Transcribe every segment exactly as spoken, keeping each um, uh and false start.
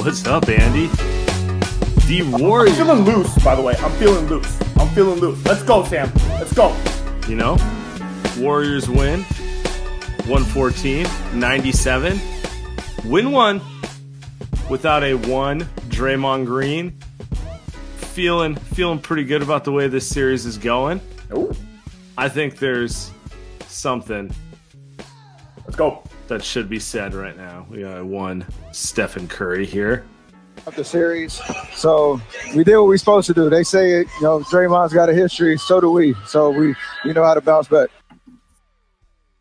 What's up, Andy? The Warriors. I'm feeling loose, by the way. I'm feeling loose. I'm feeling loose. Let's go, Sam. Let's go. You know, Warriors win one fourteen ninety-seven. Win one without a one Draymond Green. Feeling feeling pretty good about the way this series is going. Ooh. I think there's something. Let's go. That should be said right now. We got one Stephen Curry here. The series, so we did what we were supposed to do. They say, you know, Draymond's got a history, so do we. So we, we know how to bounce back.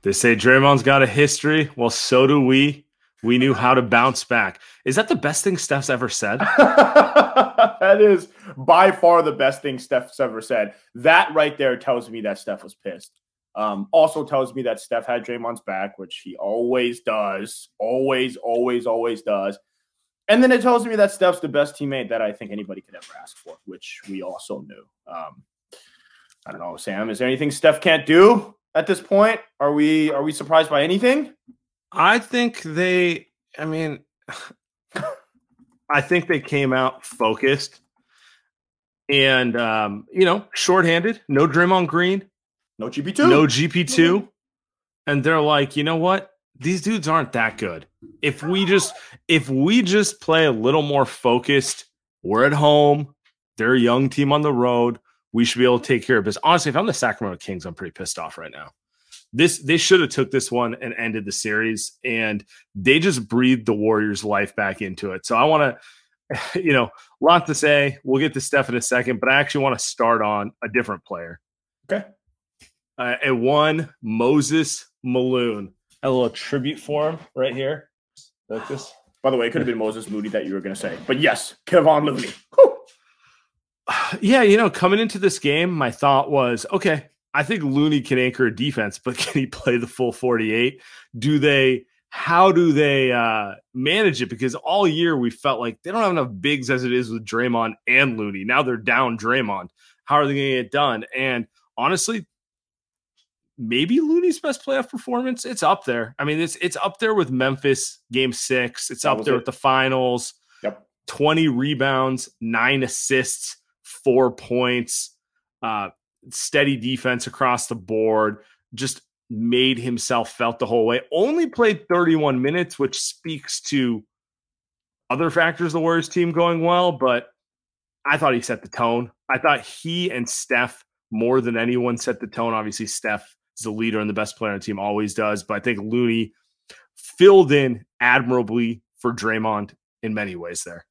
They say Draymond's got a history. Well, so do we. We knew how to bounce back. Is that the best thing Steph's ever said? That is by far the best thing Steph's ever said. That right there tells me that Steph was pissed. Um, also tells me that Steph had Draymond's back, which he always does, always, always, always does. And then it tells me that Steph's the best teammate that I think anybody could ever ask for, which we also knew. Um, I don't know, Sam, is there anything Steph can't do at this point? Are we are we surprised by anything? I think they, I mean, I think they came out focused and, um, you know, shorthanded, no Draymond Green. No G P two. No G P two. And they're like, you know what? These dudes aren't that good. If we just if we just play a little more focused, we're at home, they're a young team on the road, we should be able to take care of business. Honestly, if I'm the Sacramento Kings, I'm pretty pissed off right now. This they should have took this one and ended the series, and they just breathed the Warriors' life back into it. So I want to, you know, a lot to say. We'll get to Steph in a second, but I actually want to start on a different player. Okay. Uh, and one, Moses Malone. A little tribute for him right here. Like this. By the way, it could have been Moses Moody that you were going to say. But yes, Kevon Looney. Woo! Yeah, you know, coming into this game, my thought was, okay, I think Looney can anchor a defense, but can he play the full forty-eight? Do they – how do they uh, manage it? Because all year we felt like they don't have enough bigs as it is with Draymond and Looney. Now they're down Draymond. How are they going to get it done? And honestly – maybe Looney's best playoff performance. It's up there. I mean, it's it's up there with Memphis game six. It's up there it. with the finals. Yep. twenty rebounds, nine assists, four points, uh, steady defense across the board. Just made himself felt the whole way. Only played thirty-one minutes, which speaks to other factors of the Warriors team going well. But I thought he set the tone. I thought he and Steph more than anyone set the tone. Obviously, Steph, the leader and the best player on the team, always does. But I think Looney filled in admirably for Draymond in many ways there.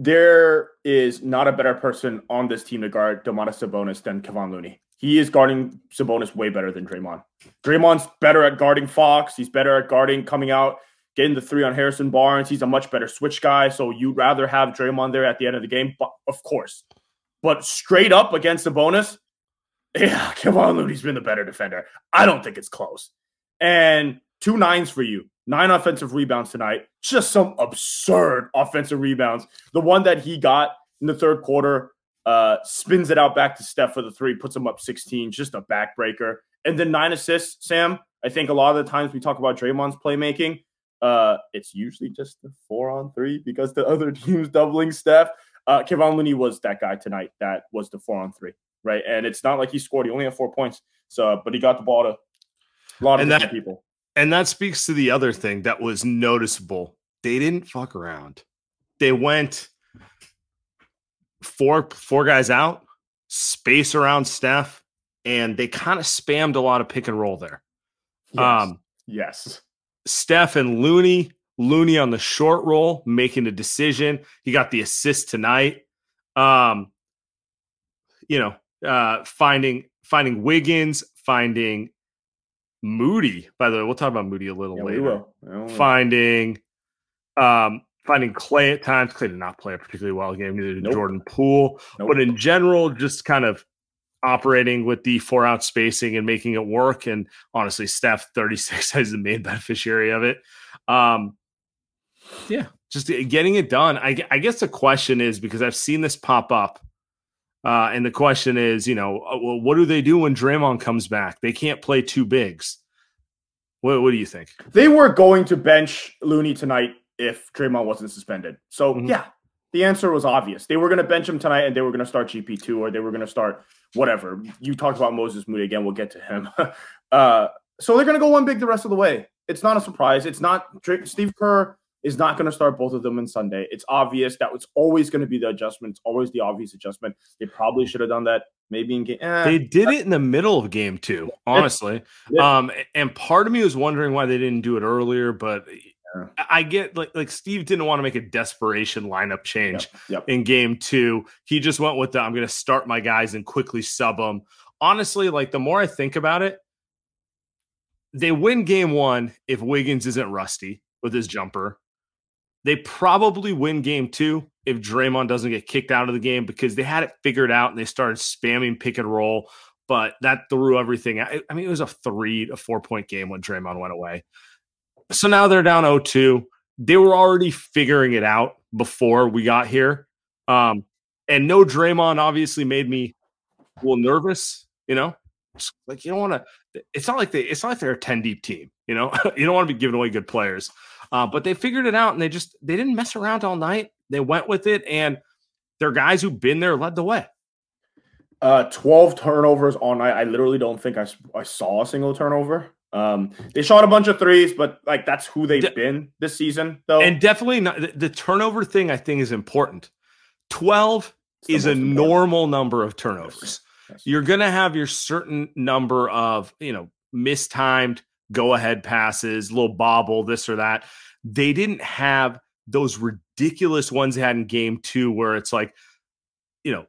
There is not a better person on this team to guard Domantas Sabonis than Kevon Looney. He is guarding Sabonis way better than Draymond. Draymond's better at guarding Fox. He's better at guarding coming out, getting the three on Harrison Barnes. He's a much better switch guy. So you'd rather have Draymond there at the end of the game, but of course. But straight up against Sabonis, yeah, Kevon Looney's been the better defender. I don't think it's close. And two nines for you. Nine offensive rebounds tonight. Just some absurd offensive rebounds. The one that he got in the third quarter uh, spins it out back to Steph for the three, puts him up sixteen, just a backbreaker. And then nine assists, Sam. I think a lot of the times we talk about Draymond's playmaking, uh, it's usually just the four on three because the other team's doubling Steph. Uh, Kevon Looney was that guy tonight that was the four on three, right? And it's not like he scored. He only had four points. So, but he got the ball to a lot of different people. And that speaks to the other thing that was noticeable. They didn't fuck around. They went four four guys out, space around Steph, and they kind of spammed a lot of pick and roll there. Yes. Um, yes. Steph and Looney, Looney on the short roll, making a decision. He got the assist tonight. Um, you know, uh, finding finding Wiggins, finding Moody. By the way, we'll talk about Moody a little yeah, later. We will. We will. Finding, um, finding Klay at times. Klay did not play a particularly well game. Neither did nope. Jordan Poole. Nope. But in general, just kind of operating with the four out spacing and making it work. And honestly, Steph thirty-six is the main beneficiary of it. Um, yeah, just getting it done. I, I guess the question is, because I've seen this pop up, uh, and the question is, you know, well, what do they do when Draymond comes back? They can't play two bigs. What, what do you think? They were going to bench Looney tonight if Draymond wasn't suspended. So mm-hmm. yeah, the answer was obvious. They were going to bench him tonight and they were going to start G P two, or they were going to start whatever. You talked about Moses Moody again. We'll get to him. uh, so they're going to go one big the rest of the way. It's not a surprise. It's not – Steve Kerr is not going to start both of them on Sunday. It's obvious. That was always going to be the adjustment. It's always the obvious adjustment. They probably should have done that maybe in game eh, – They did it in the middle of game two, honestly. Yeah. Um, and part of me was wondering why they didn't do it earlier, but yeah. I get like, – like Steve didn't want to make a desperation lineup change yep. Yep. in game two. He just went with the, I'm going to start my guys and quickly sub them. Honestly, like the more I think about it, they win game one if Wiggins isn't rusty with his jumper. They probably win game two if Draymond doesn't get kicked out of the game, because they had it figured out and they started spamming pick and roll, but that threw everything out. I mean, it was a three to four point game when Draymond went away. So now they're down oh two. They were already figuring it out before we got here. Um, and no Draymond obviously made me a little nervous, you know? Like, you don't want to, it's not like they, it's not like they're a ten deep team, you know, you don't want to be giving away good players, uh, but they figured it out and they just, they didn't mess around all night. They went with it, and their guys who've been there led the way. Uh, twelve turnovers all night. I literally don't think I, I saw a single turnover. Um, they shot a bunch of threes, but like, that's who they've De- been this season though. And definitely not the, the turnover thing, I think, is important. twelve is a important. normal number of turnovers. Yes. You're going to have your certain number of, you know, mistimed go-ahead passes, little bobble, this or that. They didn't have those ridiculous ones they had in game two where it's like, you know,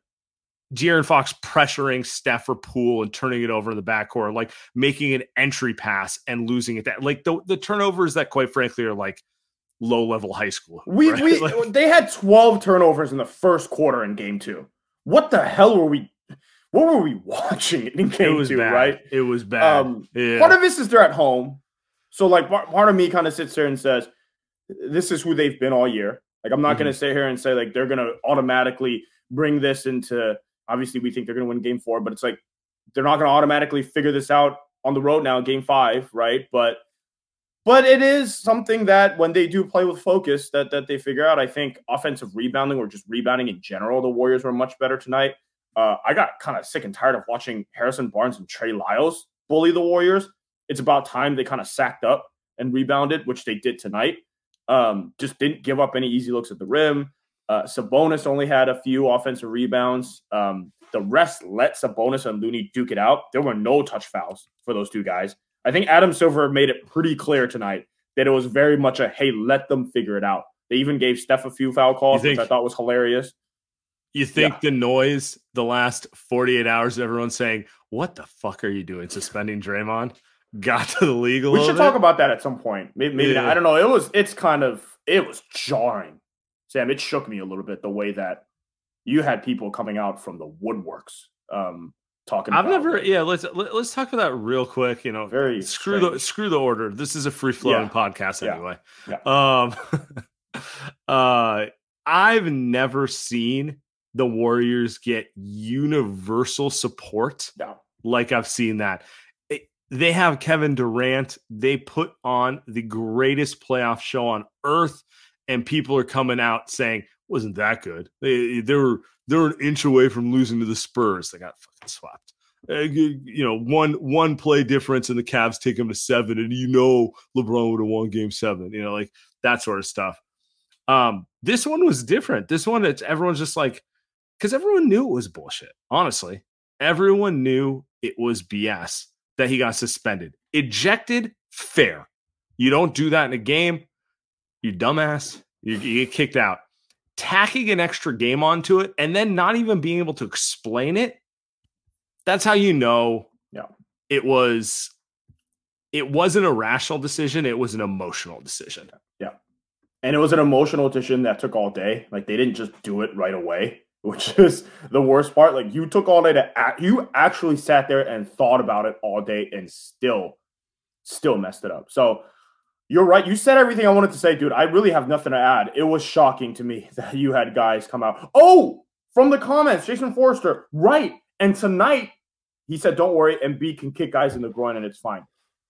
De'Aaron Fox pressuring Steph or Poole and turning it over in the backcourt, like making an entry pass and losing it. That like the, the turnovers that, quite frankly, are like low-level high school. We, right? we like, they had twelve turnovers in the first quarter in game two. What the hell were we What were we watching in game it was two, bad. right? It was bad. Um, yeah. Part of this is they're at home. So, like, part of me kind of sits there and says, this is who they've been all year. Like, I'm not mm-hmm. going to sit here and say, like, they're going to automatically bring this into – obviously, we think they're going to win game four, but it's like they're not going to automatically figure this out on the road now in game five, right? But but it is something that when they do play with focus that that they figure out. I think offensive rebounding or just rebounding in general, the Warriors were much better tonight. Uh, I got kind of sick and tired of watching Harrison Barnes and Trey Lyles bully the Warriors. It's about time they kind of sacked up and rebounded, which they did tonight. Um, just didn't give up any easy looks at the rim. Uh, Sabonis only had a few offensive rebounds. Um, the rest let Sabonis and Looney duke it out. There were no touch fouls for those two guys. I think Adam Silver made it pretty clear tonight that it was very much a, hey, let them figure it out. They even gave Steph a few foul calls, think- which I thought was hilarious. You think yeah. the noise the last forty-eight hours of everyone saying, what the fuck are you doing suspending Draymond, got to the league a we little bit? We should talk about that at some point. Maybe, maybe yeah. not. I don't know. It was, it's kind of, it was jarring. Sam, it shook me a little bit the way that you had people coming out from the woodworks um, talking I've about I've never, it. yeah, let's let, let's talk about that real quick. You know, Very screw strange. the screw the order. This is a free-flowing yeah. podcast yeah. anyway. Yeah. Um, uh, I've never seen the Warriors get universal support. No. Like I've seen that. It, they have Kevin Durant. They put on the greatest playoff show on earth, and people are coming out saying, wasn't that good. They, they were they were an inch away from losing to the Spurs. They got fucking swapped. You know, one one play difference and the Cavs take them to seven, and you know LeBron would have won game seven. You know, like that sort of stuff. Um, this one was different. This one, it's everyone's just like, because everyone knew it was bullshit. Honestly, everyone knew it was B S that he got suspended. Ejected, fair. You don't do that in a game. You dumbass. You, you get kicked out. Tacking an extra game onto it and then not even being able to explain it. That's how you know yeah. it was. It wasn't a rational decision. It was an emotional decision. Yeah, and it was an emotional decision that took all day. Like they didn't just do it right away, which is the worst part. Like you took all day to act, you actually sat there and thought about it all day and still, still messed it up. So you're right. You said everything I wanted to say, dude. I really have nothing to add. It was shocking to me that you had guys come out. Oh, from the comments, Jason Forrester, right. And tonight, he said, don't worry, Embiid can kick guys in the groin and it's fine.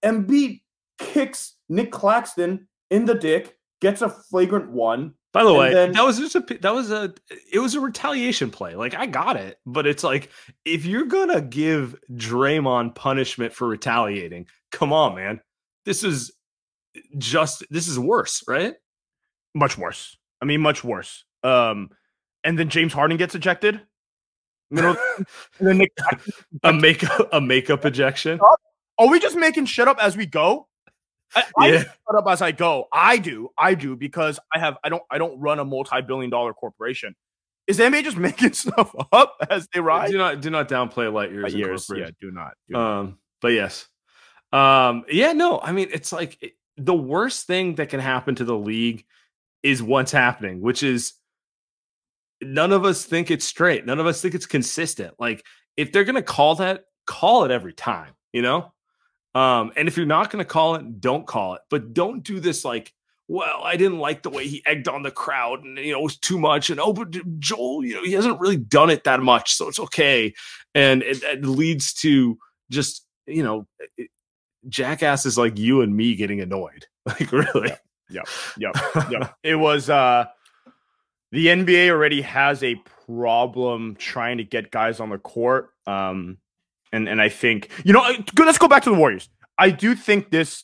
Embiid kicks Nick Claxton in the dick, gets a flagrant one. By the way, then, that was just a that was a it was a retaliation play. Like I got it, but it's like if you're gonna give Draymond punishment for retaliating, come on, man. This is just this is worse, right? Much worse. I mean, much worse. Um, and then James Harden gets ejected. You know, Nick, a makeup a makeup ejection. Are we just making shit up as we go? I, I yeah. shut up as I go. I do, I do, because I have I don't I don't run a multi-billion dollar corporation. Is the N B A just making stuff up as they ride? Do not do not downplay light years. Uh, years yeah, do not. Do um, not. But yes, um, yeah, no. I mean, it's like it, the worst thing that can happen to the league is what's happening, which is. None of us think it's straight. None of us think it's consistent. Like if they're going to call that, call it every time, you know? Um, and if you're not going to call it, don't call it, but don't do this. Like, well, I didn't like the way he egged on the crowd and, you know, it was too much. And, oh, but Joel, you know, he hasn't really done it that much, so it's okay. And it, it leads to just, you know, it, jackasses like you and me getting annoyed. Like really? Yeah. Yeah. Yeah. yeah. It was, uh, the N B A already has a problem trying to get guys on the court. Um, and, and I think, you know, let's go back to the Warriors. I do think this,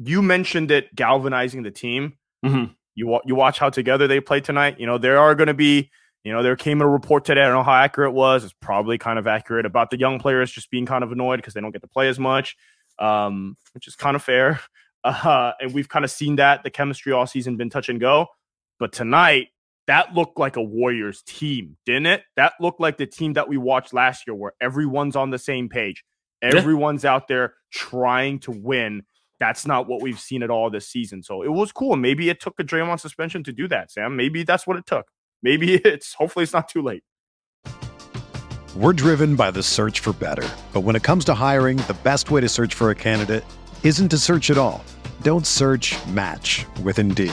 you mentioned it, galvanizing the team. Mm-hmm. You you watch how together they play tonight. You know, there are going to be, you know, there came a report today. I don't know how accurate it was. It's probably kind of accurate about the young players just being kind of annoyed because they don't get to play as much, um, which is kind of fair. Uh, and we've kind of seen that. The chemistry all season been touch and go. But tonight, that looked like a Warriors team, didn't it? That looked like the team that we watched last year where everyone's on the same page. Everyone's yeah. out there trying to win. That's not what we've seen at all this season. So it was cool. Maybe it took a Draymond suspension to do that, Sam. Maybe that's what it took. Maybe it's hopefully it's not too late. We're driven by the search for better. But when it comes to hiring, the best way to search for a candidate isn't to search at all. Don't search, match with Indeed.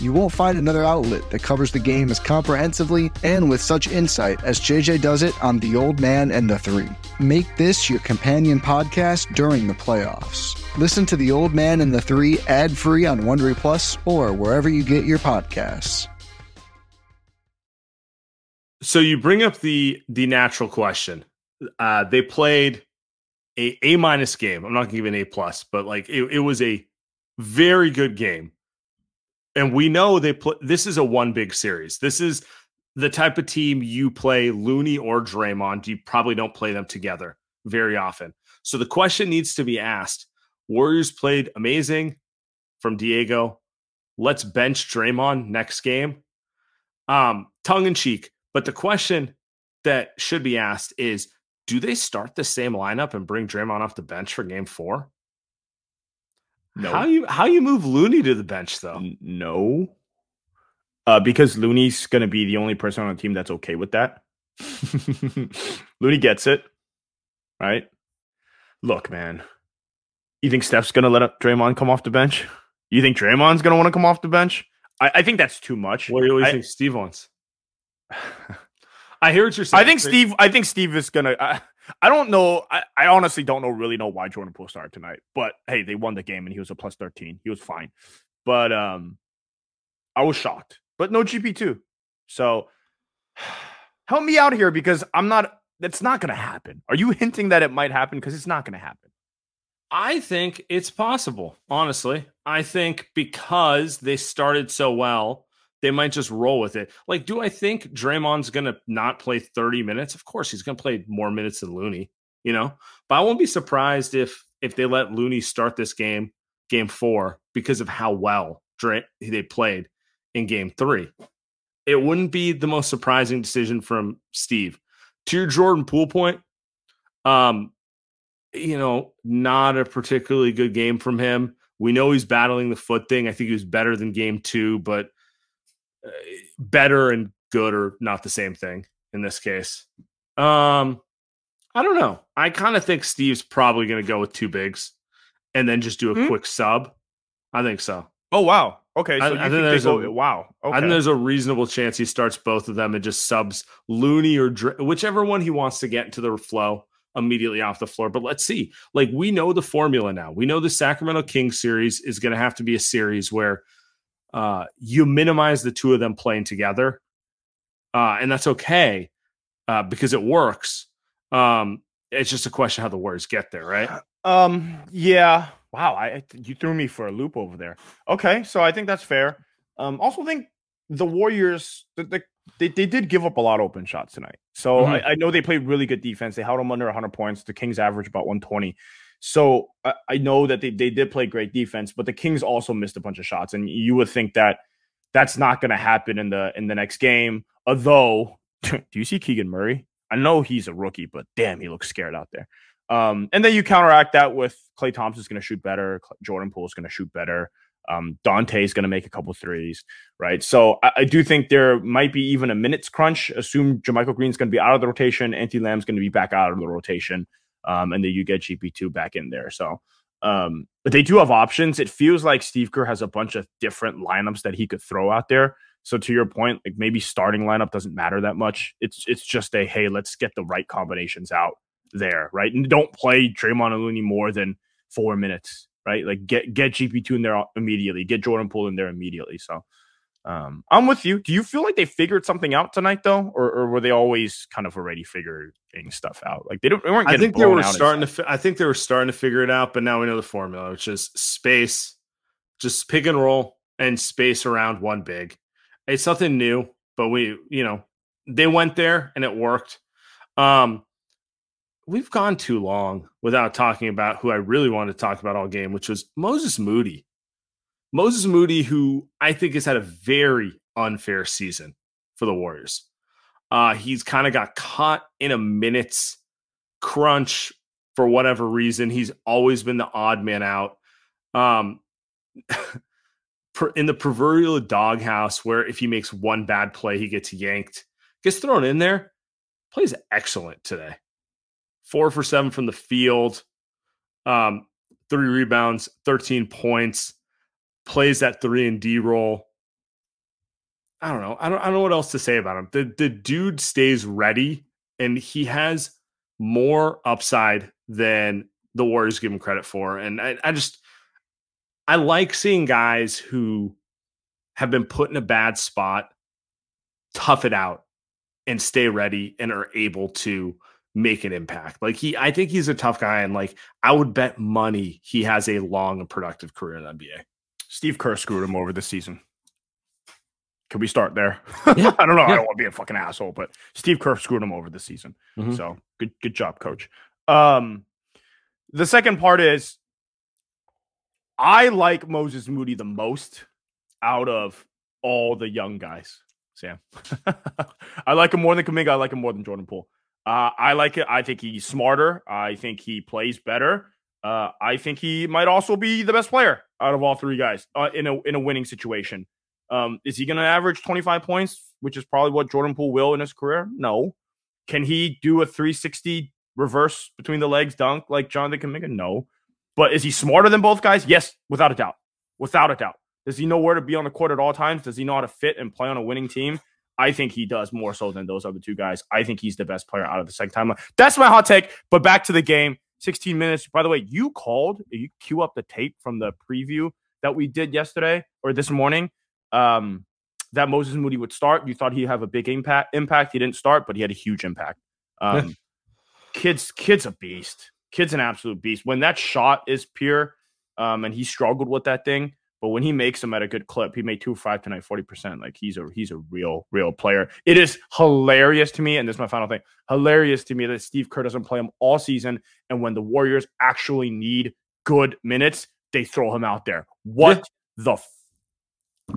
You won't find another outlet that covers the game as comprehensively and with such insight as J J does it on The Old Man and the Three. Make this your companion podcast during the playoffs. Listen to The Old Man and the Three ad-free on Wondery Plus or wherever you get your podcasts. So you bring up the the natural question. Uh, they played a A-minus game. I'm not going to give an A-plus, but like it, it was a very good game. And we know they play. This is a one big series. This is the type of team you play Looney or Draymond. You probably don't play them together very often. So the question needs to be asked. Warriors played amazing from Diego. Let's bench Draymond next game. Um, tongue in cheek. But the question that should be asked is, do they start the same lineup and bring Draymond off the bench for game four? No. How you how you move Looney to the bench, though? No. Uh, because Looney's going to be the only person on the team that's okay with that. Looney gets it, right? Look, man. You think Steph's going to let Draymond come off the bench? You think Draymond's going to want to come off the bench? I, I think that's too much. What do you I, think Steve wants? I hear what you're saying. I think Steve, I think Steve is going to... I don't know. I, I honestly don't know really know why Jordan Poole started tonight. But, hey, they won the game, and he was a plus thirteen. He was fine. But um, I was shocked. But no G P two. So help me out here because I'm not – that's not going to happen. Are you hinting that it might happen? Because it's not going to happen. I think it's possible, honestly. I think because they started so well, they might just roll with it. Like, do I think Draymond's going to not play thirty minutes? Of course, he's going to play more minutes than Looney, you know? But I won't be surprised if if they let Looney start this game, game four, because of how well Dray- they played in game three. It wouldn't be the most surprising decision from Steve. To your Jordan Poole point, um, you know, not a particularly good game from him. We know he's battling the foot thing. I think he was better than game two, but better and good are not the same thing in this case. Um, I don't know. I kind of think Steve's probably going to go with two bigs and then just do a mm-hmm. quick sub. I think so. Oh, wow. Okay. So I, you I think, think there's they go, a, wow. Okay. I think there's a reasonable chance he starts both of them and just subs Looney or Dr- whichever one he wants to get into the flow immediately off the floor. But let's see. Like, we know the formula now. We know the Sacramento Kings series is going to have to be a series where Uh, you minimize the two of them playing together, uh, and that's okay uh, because it works. Um, it's just a question how the Warriors get there, right? Um, yeah. Wow, I you threw me for a loop over there. Okay, so I think that's fair. Um, also think the Warriors, they, they, they did give up a lot of open shots tonight. So mm-hmm. I, I know they played really good defense. They held them under one hundred points. The Kings averaged about one twenty. So I, I know that they, they did play great defense, but the Kings also missed a bunch of shots. And you would think that that's not going to happen in the in the next game. Although, do you see Keegan Murray? I know he's a rookie, but damn, he looks scared out there. Um, and then you counteract that with Klay Thompson's going to shoot better. Jordan Poole's going to shoot better. Um, Dante's going to make a couple threes, right? So I, I do think there might be even a minutes crunch. Assume JaMychal Green's going to be out of the rotation. Anthony Lamb's going to be back out of the rotation. Um, and then you get G P two back in there. So, um, but they do have options. It feels like Steve Kerr has a bunch of different lineups that he could throw out there. So to your point, like maybe starting lineup doesn't matter that much. It's it's just a, hey, let's get the right combinations out there, right? And don't play Draymond and Looney more than four minutes, right? Like get get G P two in there immediately. Get Jordan Poole in there immediately. So um, I'm with you. Do you feel like they figured something out tonight, though, or, or were they always kind of already figured stuff out? Like they, don't, they weren't. I think they were starting to. Fi- I think they were starting to figure it out, but now we know the formula, which is space, just pick and roll, and space around one big. It's nothing new, but we, you know, they went there and it worked. Um, we've gone too long without talking about who I really wanted to talk about all game, which was Moses Moody. Moses Moody, who I think has had a very unfair season for the Warriors. Uh, he's kind of got caught in a minute's crunch for whatever reason. He's always been the odd man out. Um, in the proverbial doghouse where if he makes one bad play, he gets yanked, gets thrown in there. Plays excellent today. Four for seven from the field, um, three rebounds, thirteen points, plays that three and D role. I don't know. I don't I don't know what else to say about him. The the dude stays ready, and he has more upside than the Warriors give him credit for. And I, I just I like seeing guys who have been put in a bad spot tough it out and stay ready and are able to make an impact. Like he, I think he's a tough guy. And like, I would bet money he has a long and productive career in the N B A. Steve Kerr screwed him over this season. Can we start there? Yeah. I don't know. Yeah. I don't want to be a fucking asshole, but Steve Kerr screwed him over this season. Mm-hmm. So good, good job, coach. Um, the second part is, I like Moses Moody the most out of all the young guys, Sam. I like him more than Kuminga. I like him more than Jordan Poole. Uh, I like it. I think he's smarter. I think he plays better. Uh, I think he might also be the best player out of all three guys uh, in a in a winning situation. Um, is he going to average twenty-five points, which is probably what Jordan Poole will in his career? No. Can he do a three sixty reverse between the legs dunk like Jonathan Kuminga? No. But is he smarter than both guys? Yes, without a doubt. Without a doubt. Does he know where to be on the court at all times? Does he know how to fit and play on a winning team? I think he does more so than those other two guys. I think he's the best player out of the second timeline. That's my hot take. But back to the game, sixteen minutes. By the way, you called, you queue up the tape from the preview that we did yesterday or this morning um, that Moses Moody would start. You thought he'd have a big impact. Impact. He didn't start, but he had a huge impact. Um, kid's, kid's a beast. Kid's an absolute beast. When that shot is pure, um, and he struggled with that thing, but when he makes them at a good clip, he made two for five tonight, forty percent. Like he's a he's a real, real player. It is hilarious to me, and this is my final thing, hilarious to me that Steve Kerr doesn't play him all season, and when the Warriors actually need good minutes, they throw him out there. What yeah. the f- Yeah.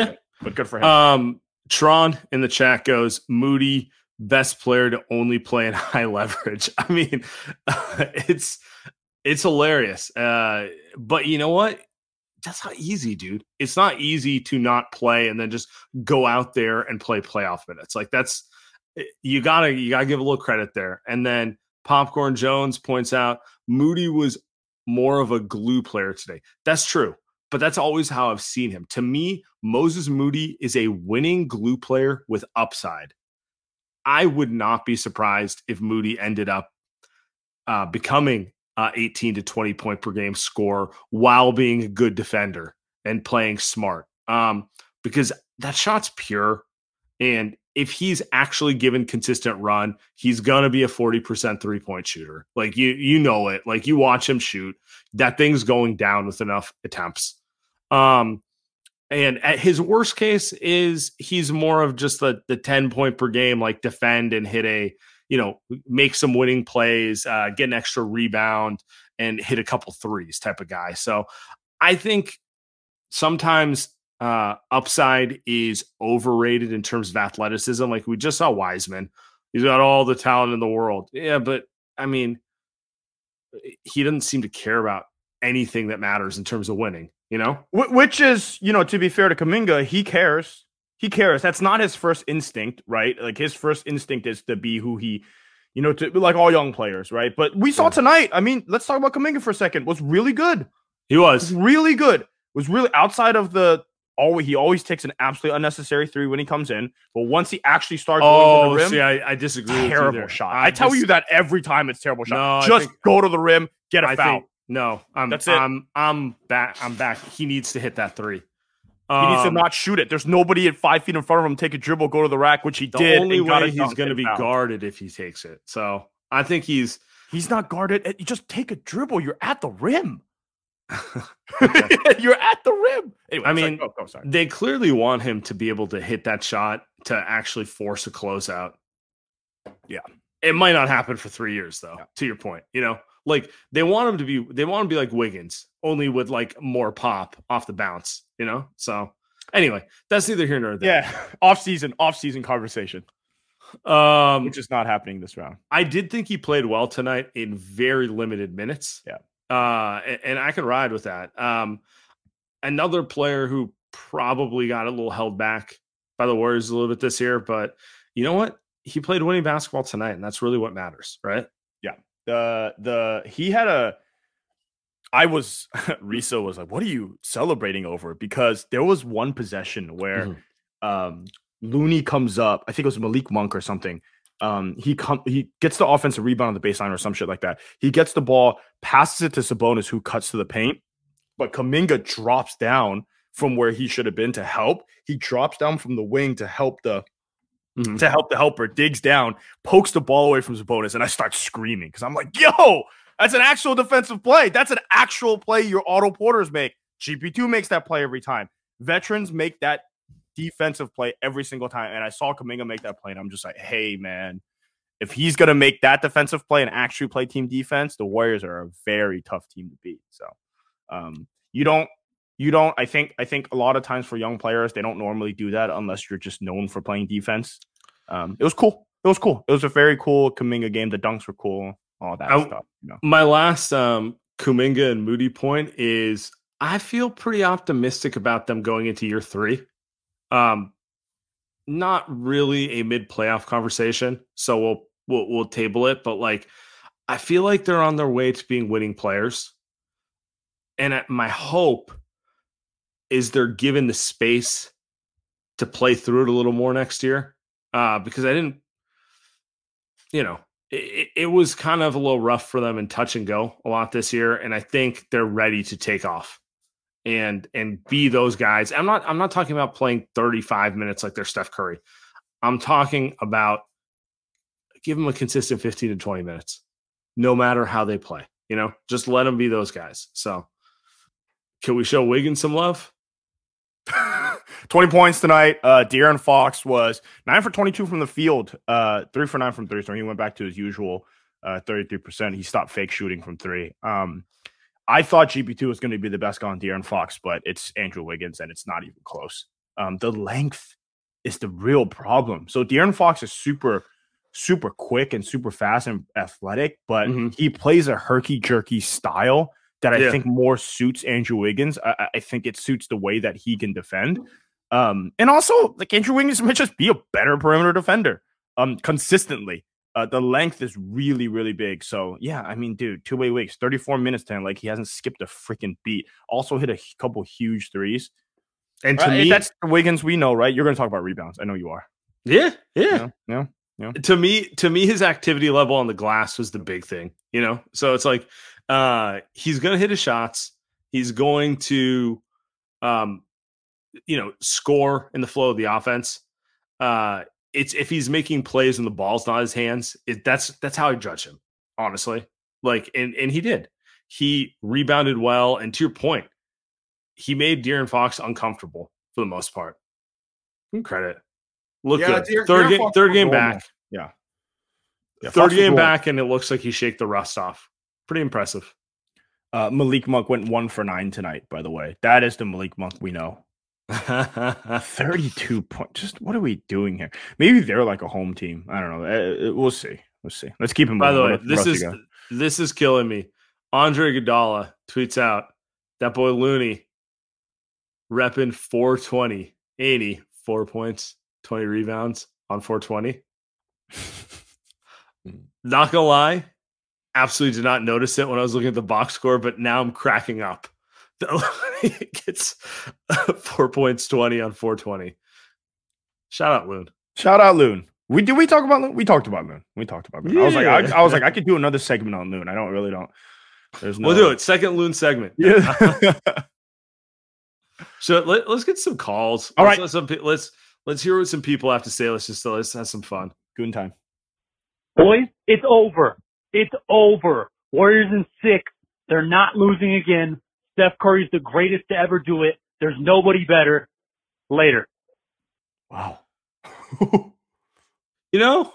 Kidding, but good for him. Um, Tron in the chat goes, Moody, best player to only play in high leverage. I mean, it's it's hilarious. Uh, but you know what? That's not easy, dude. It's not easy to not play and then just go out there and play playoff minutes. Like that's you gotta you gotta give a little credit there. And then Popcorn Jones points out Moody was more of a glue player today. That's true, but that's always how I've seen him. To me, Moses Moody is a winning glue player with upside. I would not be surprised if Moody ended up uh, becoming Uh, eighteen to twenty point per game score while being a good defender and playing smart. Um, because that shot's pure. And if he's actually given consistent run, he's going to be a forty percent three point shooter. Like you, you know it, like you watch him shoot, that thing's going down with enough attempts. Um, and at his worst case is he's more of just the, the ten point per game, like defend and hit a, you know, make some winning plays, uh, get an extra rebound, and hit a couple threes type of guy. So I think sometimes uh, upside is overrated in terms of athleticism. Like we just saw Wiseman. He's got all the talent in the world. Yeah, but, I mean, he doesn't seem to care about anything that matters in terms of winning, you know? Which is, you know, to be fair to Kuminga, he cares. He cares. That's not his first instinct, right? Like his first instinct is to be who he, you know, to like all young players, right? But we saw yeah. tonight. I mean, let's talk about Kuminga for a second. Was really good. He was, was really good. Was really outside of the always. He always takes an absolutely unnecessary three when he comes in, but once he actually starts oh, going to the rim, see, I, I disagree. Terrible with you there. Shot. I, I tell just, you that every time it's terrible shot. No, just think, go to the rim, get a I foul. Think, no, I'm, that's it. I'm I'm back. I'm back. He needs to hit that three. He needs to not shoot it. There's nobody at five feet in front of him. Take a dribble, go to the rack, which he the did. The only way he's going to be out. Guarded if he takes it. So I think he's he's not guarded. You just take a dribble. You're at the rim. You're at the rim. Anyway, I mean, sorry. Oh, oh, sorry. They clearly want him to be able to hit that shot, to actually force a closeout. Yeah. It might not happen for three years, though, yeah. to your point. You know, like they want him to be, they want him to be like Wiggins, only with like more pop off the bounce, you know? So anyway, that's neither here nor there. Yeah. Off-season, off-season conversation. Um, Which is not happening this round. I did think he played well tonight in very limited minutes. Yeah. Uh, and, and I can ride with that. Um, another player who probably got a little held back by the Warriors a little bit this year, but you know what? He played winning basketball tonight, and that's really what matters, right? Yeah. The the he had a I was Risa was like, what are you celebrating over? Because there was one possession where mm-hmm. um Looney comes up, I think it was Malik Monk or something. Um he come he gets the offensive rebound on the baseline or some shit like that. He gets the ball, passes it to Sabonis, who cuts to the paint, but Kuminga drops down from where he should have been to help. He drops down from the wing to help the Mm-hmm. to help the helper, digs down, pokes the ball away from Sabonis, and I start screaming because I'm like, yo, that's an actual defensive play. That's an actual play your auto porters make. G P two makes that play every time. Veterans make that defensive play every single time, and I saw Kuminga make that play, and I'm just like, hey, man, if he's going to make that defensive play and actually play team defense, the Warriors are a very tough team to beat. So um, you don't You don't, I think, I think a lot of times for young players, they don't normally do that unless you're just known for playing defense. Um, it was cool. It was cool. It was a very cool Kuminga game. The dunks were cool. All that I, stuff. You know. My last um, Kuminga and Moody point is I feel pretty optimistic about them going into year three. Um, not really a mid-playoff conversation, so we'll, we'll we'll table it. But like, I feel like they're on their way to being winning players, and at my hope. Is they're given the space to play through it a little more next year. Uh, because I didn't, you know, it, it was kind of a little rough for them in touch and go a lot this year. And I think they're ready to take off and, and be those guys. I'm not, I'm not talking about playing thirty-five minutes like they're Steph Curry. I'm talking about give them a consistent fifteen to twenty minutes, no matter how they play, you know, just let them be those guys. So can we show Wiggins some love? twenty points tonight. Uh, De'Aaron Fox was nine for twenty-two from the field, uh, three for nine from three. So he went back to his usual uh, thirty-three percent. He stopped fake shooting from three. Um, I thought G P two was going to be the best guy on De'Aaron Fox, but it's Andrew Wiggins, and it's not even close. Um, the length is the real problem. So De'Aaron Fox is super, super quick and super fast and athletic, but mm-hmm. he plays a herky-jerky style that I yeah. think more suits Andrew Wiggins. I, I think it suits the way that he can defend. Um, and also, like Andrew Wiggins might just be a better perimeter defender um, consistently. Uh, the length is really, really big. So, yeah, I mean, dude, two-way wigs, thirty-four minutes to him. Like, he hasn't skipped a freaking beat. Also hit a couple huge threes. And to right, me, that's the Wiggins we know, right? You're going to talk about rebounds. I know you are. Yeah, yeah. You know, yeah. You know? To me, to me, his activity level on the glass was the big thing, you know? So it's like, Uh, he's going to hit his shots. He's going to, um, you know, score in the flow of the offense. Uh, it's if he's making plays and the ball's not in his hands. It, that's that's how I judge him, honestly. Like, and and he did. He rebounded well, and to your point, he made De'Aaron Fox uncomfortable for the most part. Good credit. Look yeah, good. De'Aaron, third De'Aaron game, third game back. Yeah. yeah third Fox game back, and it looks like he shaked the rust off. Pretty impressive. Uh, Malik Monk went one for nine tonight, by the way. That is the Malik Monk we know. thirty-two points. Just what are we doing here? Maybe they're like a home team. I don't know. We'll see. We'll see. Let's keep him. By the way, this is this is killing me. Andre Iguodala tweets out that boy Looney repping four twenty, eighty, four points, twenty rebounds on four twenty. Not gonna lie. Absolutely did not notice it when I was looking at the box score, but now I'm cracking up. It gets four points, twenty on four twenty. Shout out Loon. Shout out Loon. We did we talk about Loon? We talked about Loon. We talked about Loon. Yeah. I was like, I, I was like, I could do another segment on Loon. I don't really don't. There's no. We'll do it. Second Loon segment. Yeah. So let, let's get some calls. All let's, right. Let's, some, let's let's hear what some people have to say. Let's just let's have some fun. Good time, boys. It's over. It's over. Warriors in six. They're not losing again. Steph Curry's the greatest to ever do it. There's nobody better. Later. Wow. You know,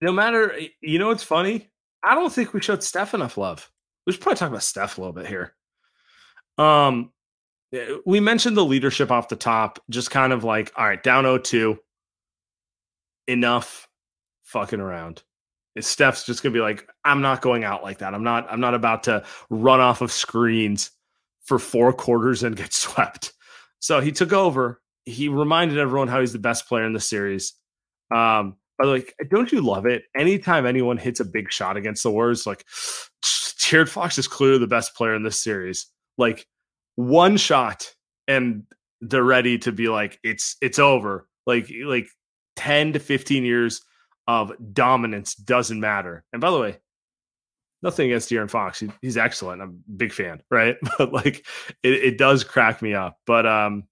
no matter, you know, it's funny. I don't think we showed Steph enough love. We should probably talk about Steph a little bit here. Um, we mentioned the leadership off the top, just kind of like, all right, down oh two, enough fucking around. Is Steph's just going to be like, I'm not going out like that. I'm not, I'm not about to run off of screens for four quarters and get swept. So he took over. He reminded everyone how he's the best player in the series. Um, by the way, don't you love it? Anytime anyone hits a big shot against the Warriors, like, De'Aaron Fox is clearly the best player in this series. Like, one shot and they're ready to be like, it's, it's over. Like, like ten to fifteen years of dominance doesn't matter. And by the way, nothing against De'Aaron Fox. He, he's excellent. I'm a big fan, right? But like, it, it does crack me up. But um,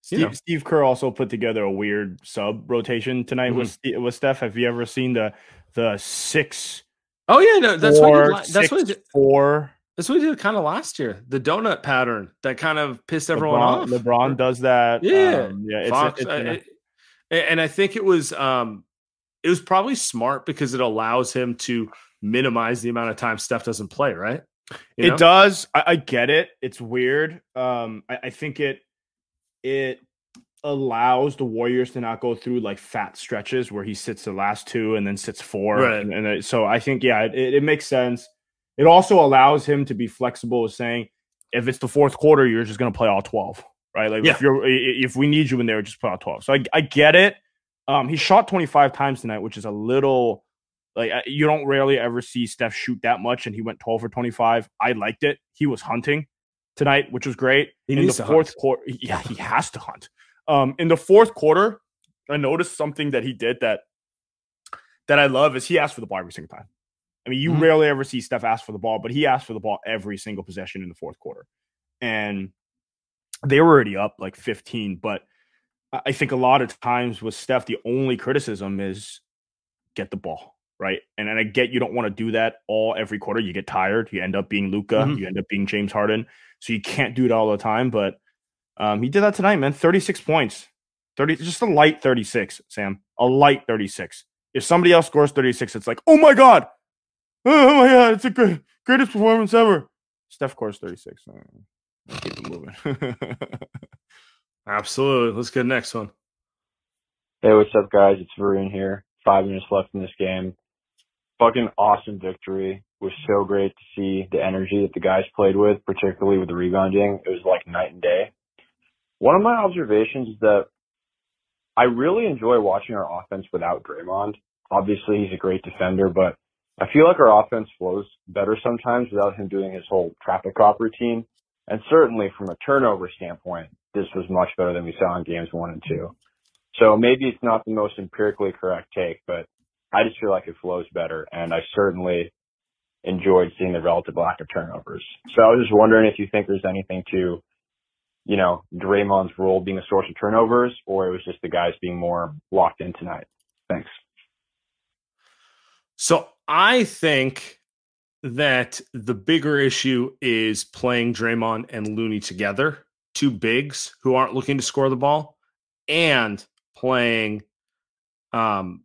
Steve, you know. Steve Kerr also put together a weird sub rotation tonight mm-hmm. with with Steph. Have you ever seen the the six? Oh yeah, no, that's four, what he, that's six, what he did. Four. That's what we did kind of last year. The donut pattern that kind of pissed everyone LeBron, off. LeBron does that. Yeah, um, yeah. It's, Fox, it's, it's, I, and I think it was um, it was probably smart because it allows him to minimize the amount of time Steph doesn't play, right? You know? It does. I, I get it. It's weird. Um, I, I think it it allows the Warriors to not go through like fat stretches where he sits the last two and then sits four. Right. And, and it, so I think, yeah, it, it makes sense. It also allows him to be flexible with saying, if it's the fourth quarter, you're just going to play all twelve, right? Like yeah. if you're if we need you in there, just play all twelve. So I, I get it. Um, he shot twenty-five times tonight, which is a little. Like, you don't rarely ever see Steph shoot that much, and he went twelve for twenty-five. I liked it. He was hunting tonight, which was great. He in needs the to fourth hunt. quarter, yeah, he has to hunt. Um, in the fourth quarter, I noticed something that he did that that I love is he asked for the ball every single time. I mean, you mm-hmm. rarely ever see Steph ask for the ball, but he asked for the ball every single possession in the fourth quarter, and they were already up like fifteen. But I think a lot of times with Steph, the only criticism is get the ball. Right. And and I get you don't want to do that all every quarter. You get tired. You end up being Luka. Mm-hmm. You end up being James Harden. So you can't do it all the time. But um, he did that tonight, man. thirty-six points. thirty, just a light thirty-six, Sam. A light thirty-six. If somebody else scores thirty-six, it's like, oh my God. Oh my God. It's a great, greatest performance ever. Steph scores thirty-six. I'll keep it moving. Absolutely. Let's get the next one. Hey, what's up, guys? It's Varun here. Five minutes left in this game. Fucking awesome victory. It was so great to see the energy that the guys played with, particularly with the rebounding. It was like night and day. One of my observations is that I really enjoy watching our offense without Draymond. Obviously, he's a great defender, but I feel like our offense flows better sometimes without him doing his whole traffic cop routine. And certainly from a turnover standpoint, this was much better than we saw in games one and two. So maybe it's not the most empirically correct take, but I just feel like it flows better, and I certainly enjoyed seeing the relative lack of turnovers. So I was just wondering if you think there's anything to, you know, Draymond's role being a source of turnovers, or it was just the guys being more locked in tonight. Thanks. So I think that the bigger issue is playing Draymond and Looney together, two bigs who aren't looking to score the ball, and playing um,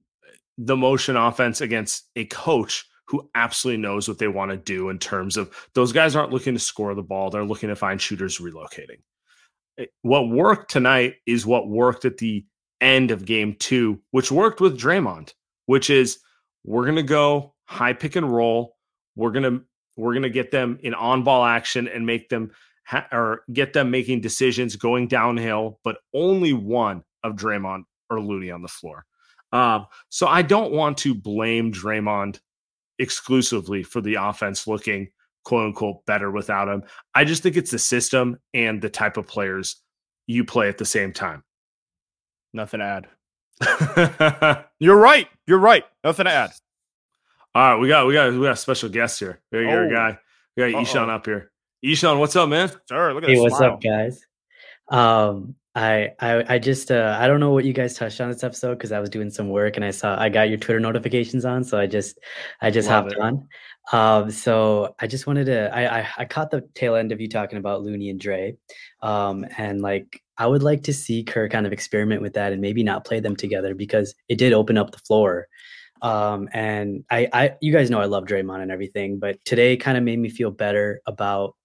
the motion offense against a coach who absolutely knows what they want to do in terms of those guys aren't looking to score the ball. They're looking to find shooters relocating. What worked tonight is what worked at the end of game two, which worked with Draymond, which is we're going to go high pick and roll. We're going to, we're going to get them in on ball action and make them ha- or get them making decisions going downhill, but only one of Draymond or Looney on the floor. Um, so I don't want to blame Draymond exclusively for the offense looking quote unquote better without him. I just think it's the system and the type of players you play at the same time. Nothing to add. You're right. You're right. Nothing to add. All right. We got, we got, we got a special guest here. We got oh. your guy. We got Eshawn up here. Eshawn, what's up, man? Sure. Look at hey, what's smile. Up guys? Um, I, I I just uh I don't know what you guys touched on this episode because I was doing some work and I saw I got your Twitter notifications on, so I just I just Love hopped it. on. Um so I just wanted to I, I I caught the tail end of you talking about Looney and Dre. Um and like I would like to see Kerr kind of experiment with that and maybe not play them together, because it did open up the floor. Um, and I, I, you guys know I love Draymond and everything, but today kind of made me feel better about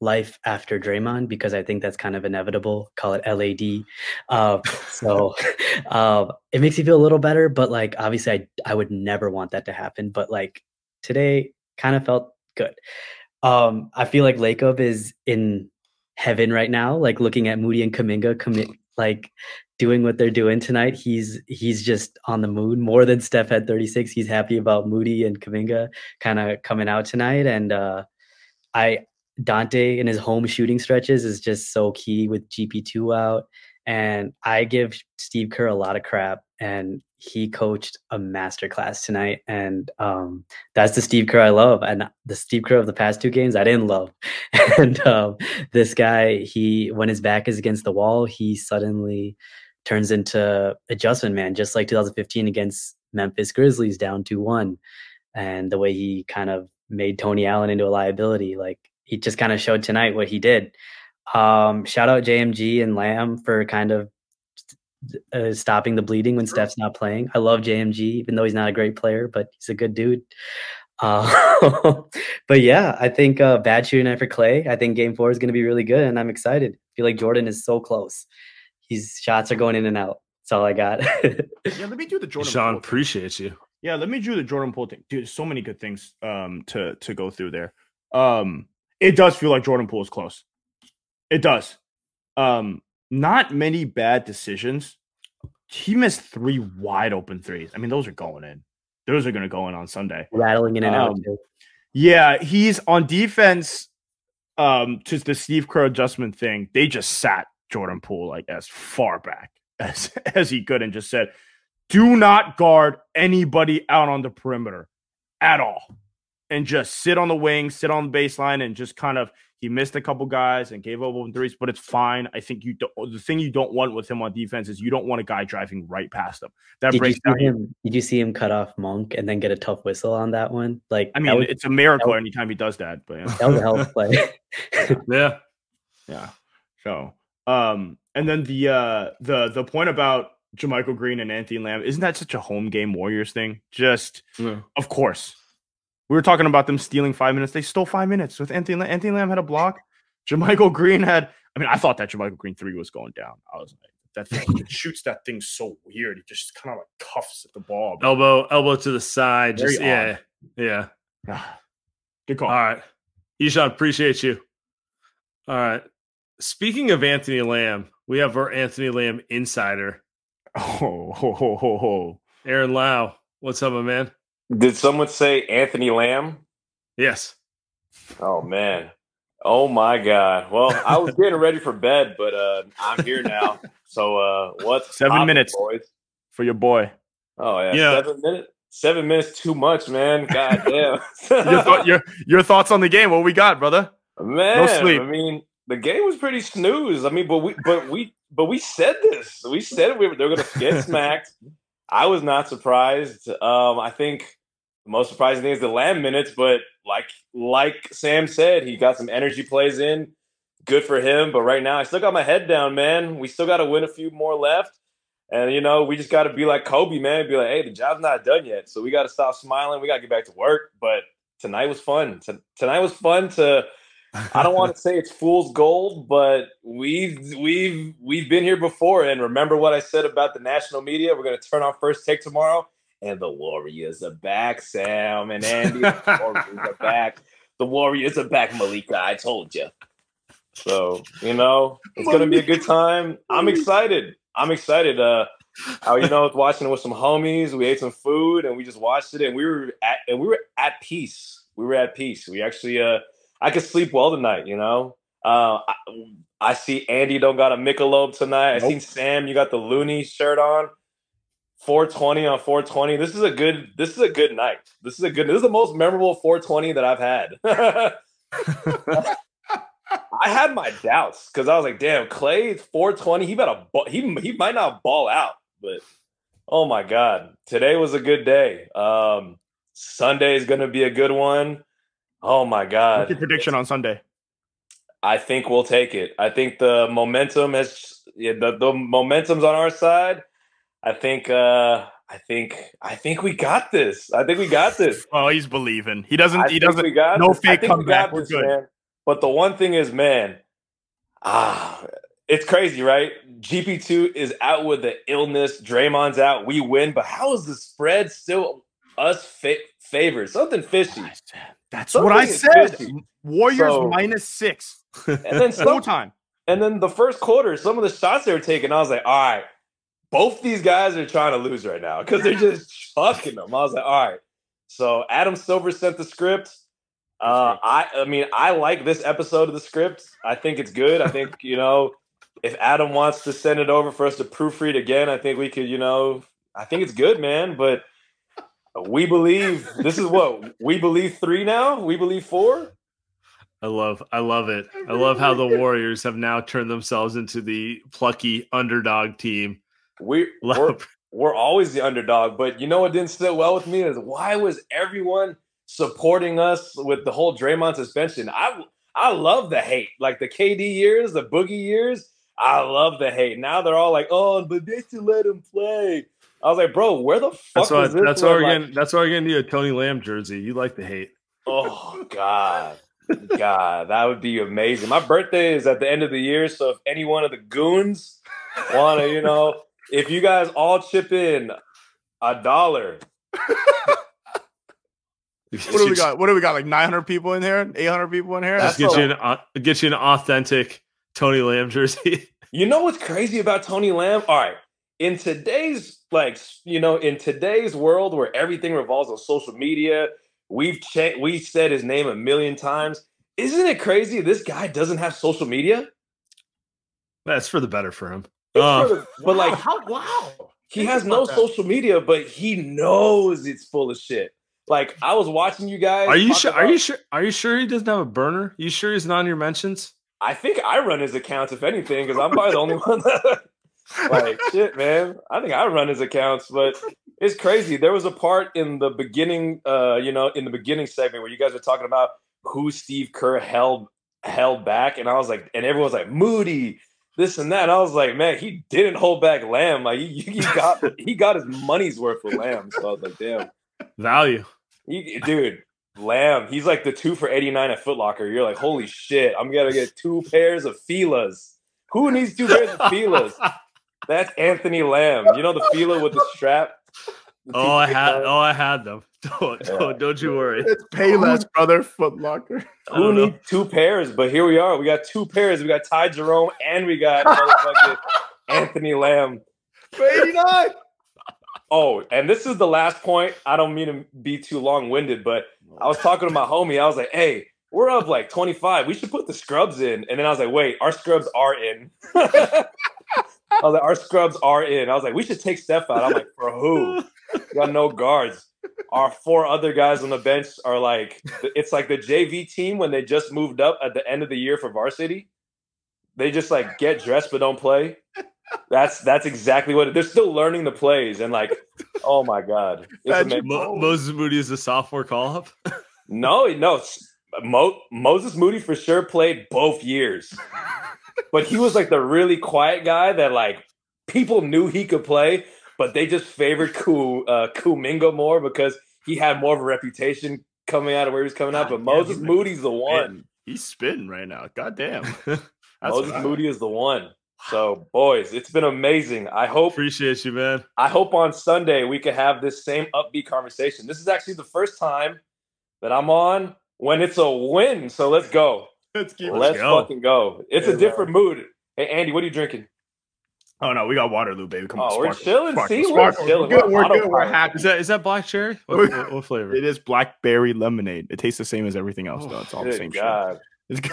life after Draymond, because I think that's kind of inevitable. Call it L A D. Uh, so uh, it makes you feel a little better, but like, obviously I, I would never want that to happen. But like today kind of felt good. Um, I feel like Lacob is in heaven right now, like looking at Moody and Kuminga commit, like doing what they're doing tonight. He's, he's just on the moon more than Steph had thirty-six. He's happy about Moody and Kuminga kind of coming out tonight. And uh, I, Dante in his home shooting stretches is just so key with G P two out. And I give Steve Kerr a lot of crap, and he coached a masterclass tonight. And um, that's the Steve Kerr I love. And the Steve Kerr of the past two games, I didn't love. And um, this guy, he, when his back is against the wall, he suddenly turns into adjustment man, just like two thousand fifteen against Memphis Grizzlies down two one. And the way he kind of made Tony Allen into a liability, like he just kind of showed tonight what he did. Um, shout out J M G and Lamb for kind of uh, stopping the bleeding when Steph's not playing. I love J M G, even though he's not a great player, but he's a good dude. Uh, but yeah, I think uh, bad shooting night for Klay. I think game four is going to be really good, and I'm excited. I feel like Jordan is so close. His shots are going in and out. That's all I got. Yeah, let me do the Jordan. Sean appreciates you. Yeah, let me do the Jordan Poole thing. Dude, so many good things um, to, to go through there. Um, it does feel like Jordan Poole is close. It does. Um, not many bad decisions. He missed three wide open threes. I mean, those are going in. Those are going to go in on Sunday. Rattling in and um, out. Too. Yeah, he's on defense. Um, to the Steve Kerr adjustment thing, they just sat Jordan Poole like as far back as, as he could and just said, do not guard anybody out on the perimeter at all. And just sit on the wing, sit on the baseline, and just kind of, he missed a couple guys and gave up open threes, but it's fine. I think you do, the thing you don't want with him on defense is you don't want a guy driving right past him. That did breaks down. Him, did you see him cut off Monk and then get a tough whistle on that one? Like, I mean, was, it's a miracle was, anytime he does that. But yeah. That was a hell of a play. Yeah, yeah. So, um, and then the uh, the the point about JaMychal Green and Anthony Lamb, isn't that such a home game Warriors thing? Just, yeah. Of course. We were talking about them stealing five minutes. They stole five minutes with Anthony Lamb. Anthony Lamb had a block. JaMychal Green had – I mean, I thought that JaMychal Green three was going down. I was like, that thing shoots that thing so weird. He just kind of like cuffs at the ball. Bro. Elbow elbow to the side. Just, yeah, yeah. Good call. All right. Eshan, appreciate you. All right. Speaking of Anthony Lamb, we have our Anthony Lamb insider. Oh, ho, ho, ho, ho. Aaron Lau. What's up, my man? Did someone say Anthony Lamb? Yes. Oh, man. Oh, my God. Well, I was getting ready for bed, but uh, I'm here now. So uh, what's seven minutes boys? For your boy? Oh, yeah. yeah. Seven minutes? Seven minutes too much, man. God damn. your, th- your, your thoughts on the game? What we got, brother? Man, no sleep. I mean, the game was pretty snooze. I mean, but we but we, but we said this. We said we were, they were going to get smacked. I was not surprised. Um, I think the most surprising thing is the Lamb minutes, but like like Sam said, he got some energy plays in. Good for him. But right now, I still got my head down, man. We still got to win a few more left. And, you know, we just got to be like Kobe, man. Be like, hey, the job's not done yet. So we got to stop smiling. We got to get back to work. But tonight was fun. T- tonight was fun to – I don't want to say it's fool's gold, but we've, we've, we've been here before. And remember what I said about the national media? We're going to turn on First Take tomorrow. And the Warriors are back, Sam and Andy. The Warriors are back. The Warriors are back, Malika. I told you. So, you know, it's going to be a good time. I'm excited. I'm excited. Uh, I, you know, watching it with some homies. We ate some food, and we just watched it. And we were at, and we were at peace. We were at peace. We actually, uh, I could sleep well tonight, you know. Uh, I, I see Andy don't got a Michelob tonight. I nope. seen Sam, you got the Looney shirt on. four twenty on four twenty. This is a good. This is a good night. This is a good. This is the most memorable four twenty that I've had. I had my doubts because I was like, "Damn, Clay four twenty. He better. He he might not ball out." But oh my God, today was a good day. Um, Sunday is going to be a good one. Oh my God. What's your prediction it's, on Sunday? I think we'll take it. I think the momentum has yeah, the, the momentum's on our side. I think uh, I think I think we got this. I think we got this. Oh, he's believing. He doesn't. I he doesn't. We got no this. fake comeback. We We're this, good. Man. But the one thing is, man, ah, it's crazy, right? G P two is out with the illness. Draymond's out. We win, but how is the spread still us fa- favored? Something fishy. That's Something what I said. Fishy. Warriors so, minus six. And then some time. And then the first quarter, some of the shots they were taking, I was like, all right, both these guys are trying to lose right now because they're just chucking them. I was like, all right. So Adam Silver sent the script. Uh, I, I mean, I like this episode of the script. I think it's good. I think, you know, if Adam wants to send it over for us to proofread again, I think we could, you know, I think it's good, man. But we believe this is what we believe three now. We believe four. I love, I love it. I love how the Warriors have now turned themselves into the plucky underdog team. We, we're, we're always the underdog, but you know what didn't sit well with me is why was everyone supporting us with the whole Draymond suspension? I, I love the hate, like the K D years, the Boogie years. I love the hate. Now they're all like, oh, but they still let him play. I was like, bro, where the fuck that's is this? That's why we're like, getting. That's why we're getting you a Tony Lamb jersey. You like the hate. Oh God. God, that would be amazing. My birthday is at the end of the year, so if any one of the goons want to, you know, if you guys all chip in a dollar. What do we got? What do we got? Like nine hundred people in here? eight hundred people in here? Let's get you, an, get you an authentic Tony Lamb jersey. You know what's crazy about Tony Lamb? All right. In today's, like, you know, in today's world where everything revolves on social media, We've checked, we said his name a million times. Isn't it crazy this guy doesn't have social media? That's for the better for him. Um, for the, but wow, like, how, wow, he Think has no that. social media, but he knows it's full of shit. Like I was watching you guys. Are you sure? About, are you sure? Are you sure he doesn't have a burner? You sure he's not in your mentions? I think I run his accounts if anything, because I'm probably the only one. That, like shit, man. I think I run his accounts, but. It's crazy. There was a part in the beginning, uh, you know, in the beginning segment where you guys were talking about who Steve Kerr held held back, and I was like, and everyone's like Moody, this and that. And I was like, man, he didn't hold back Lamb. Like he, he got he got his money's worth for Lamb. So I was like, damn, value, he, dude. Lamb, he's like the two for eighty-nine at Foot Locker. You're like, holy shit, I'm gonna get two pairs of Fila's. Who needs two pairs of Fila's? That's Anthony Lamb. You know the Fila with the strap. Oh, I had, oh, I had them. Don't, yeah. don't, don't you worry. It's Payless, brother. Foot Locker. Who need two pairs? But here we are. We got two pairs. We got Ty Jerome and we got Anthony Lamb. eighty-nine. Oh, and this is the last point. I don't mean to be too long-winded, but I was talking to my homie. I was like, "Hey, we're up like twenty-five. We should put the scrubs in." And then I was like, "Wait, our scrubs are in." I was like, our scrubs are in. I was like, we should take Steph out. I'm like, for who? We got no guards. Our four other guys on the bench are like, it's like the J V team when they just moved up at the end of the year for varsity. They just like get dressed but don't play. That's that's exactly what it, they're still learning the plays and like, oh my god. Mo- Moses Moody is a sophomore call-up. No, no, Mo- Moses Moody for sure played both years. But he was like the really quiet guy that like people knew he could play, but they just favored Ku, uh, Kuminga more because he had more of a reputation coming out of where he was coming out. But Moses yeah, Moody's the one. He's spitting right now. God damn. Moses Moody is the one. So, boys, it's been amazing. I hope. Appreciate you, man. I hope on Sunday we could have this same upbeat conversation. This is actually the first time that I'm on when it's a win. So let's go. Let's, keep Let's go. fucking go. It's yeah, a different bro. mood. Hey, Andy, what are you drinking? Oh, no, we got Waterloo, baby. Come on, oh, we're chilling. See, we're chilling. We're good. We're, good. we're happy. Is that, is that black cherry? What, what, what flavor? It is blackberry lemonade. It tastes the same as everything else, oh, though. It's all the same God. shit. It's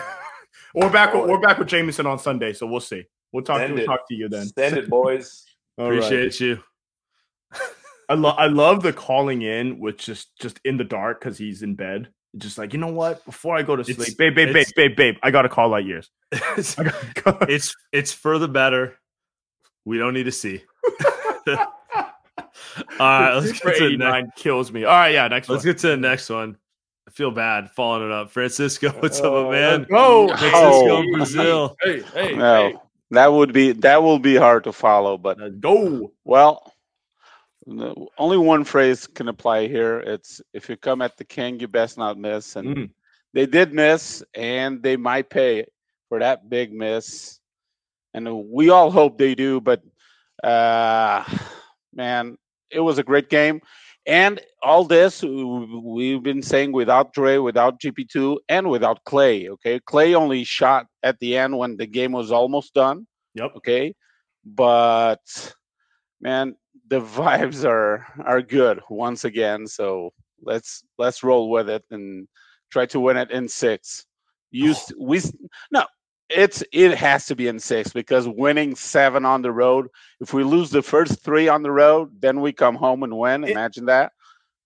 we're, back with, we're back with Jameson on Sunday, so we'll see. We'll talk, to, we'll talk to you then. Send it, boys. Appreciate right. you. I, lo- I love the calling in, which is just in the dark because he's in bed. Just like, you know what? Before I go to sleep, it's, babe, babe, babe, babe, babe, I gotta call Light Years. It's, call. it's it's for the better. We don't need to see. All right, let's get to the next. Kills me. All right, yeah, next. Let's one. get to the next one. I feel bad following it up. Francisco, what's uh, up, man? Go. Francisco, oh. Brazil. Hey, hey, no, hey. That would be that will be hard to follow, but uh, go. Well, no, only one phrase can apply here. It's if you come at the king, you best not miss. And mm. they did miss, and they might pay for that big miss. And we all hope they do, but uh, man, it was a great game. And all this, we've been saying without Dre, without G P two, and without Klay, okay? Klay only shot at the end when the game was almost done, yep. okay? But, man, the vibes are are good once again, so let's let's roll with it and try to win it in six. You, oh. we, no, it's it has to be in six because winning seven on the road, if we lose the first three on the road, then we come home and win. It, Imagine that.